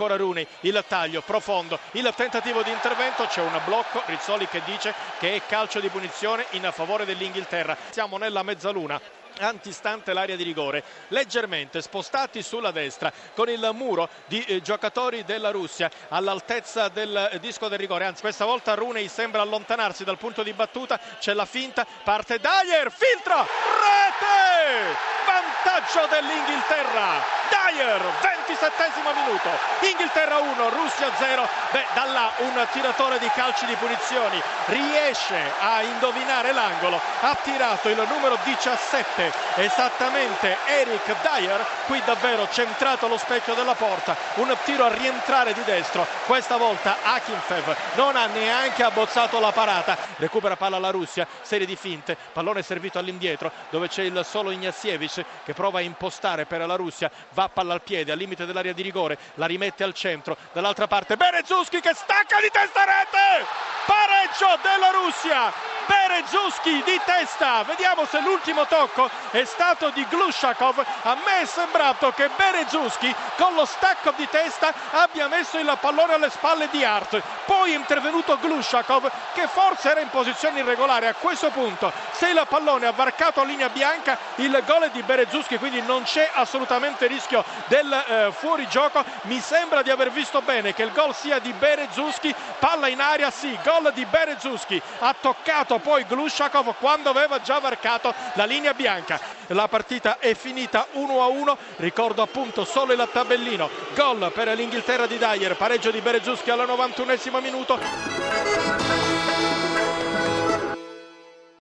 ancora Rooney, il taglio profondo, il tentativo di intervento, c'è un blocco, Rizzoli che dice che è calcio di punizione in favore dell'Inghilterra. Siamo nella mezzaluna antistante l'area di rigore, leggermente spostati sulla destra con il muro di giocatori della Russia all'altezza del disco del rigore, anzi questa volta Rooney sembra allontanarsi dal punto di battuta, c'è la finta, parte Dyer, filtra, rete, vantaggio dell'Inghilterra, Dyer, 27esimo minuto, Inghilterra 1, Russia 0, da là un tiratore di calci di punizioni riesce a indovinare l'angolo, ha tirato il numero 17, esattamente Eric Dyer, qui davvero centrato allo specchio della porta, un tiro a rientrare di destro, questa volta Akinfev non ha neanche abbozzato la parata, recupera palla alla Russia, serie di finte, pallone servito all'indietro dove c'è il solo Ignatievic che prova a impostare per la Russia, va palla al piede, al limite dell'area di rigore, la rimette al centro, dall'altra parte Berezutski che stacca di testa, rete, pareggio della Russia, Berezutski di testa, vediamo se l'ultimo tocco è stato di Glushakov, a me è sembrato che Berezutski con lo stacco di testa abbia messo il pallone alle spalle di Hart, poi è intervenuto Glushakov che forse era in posizione irregolare, a questo punto se il pallone ha varcato linea bianca il gol è di Berezutski, quindi non c'è assolutamente rischio del fuorigioco, mi sembra di aver visto bene che il gol sia di Berezutski, palla in aria, sì, gol di Berezutski, ha toccato poi Glushakov quando aveva già varcato la linea bianca, la partita è finita 1-1, ricordo appunto solo il tabellino, gol per l'Inghilterra di Dyer, pareggio di Berezutski all'91esimo minuto.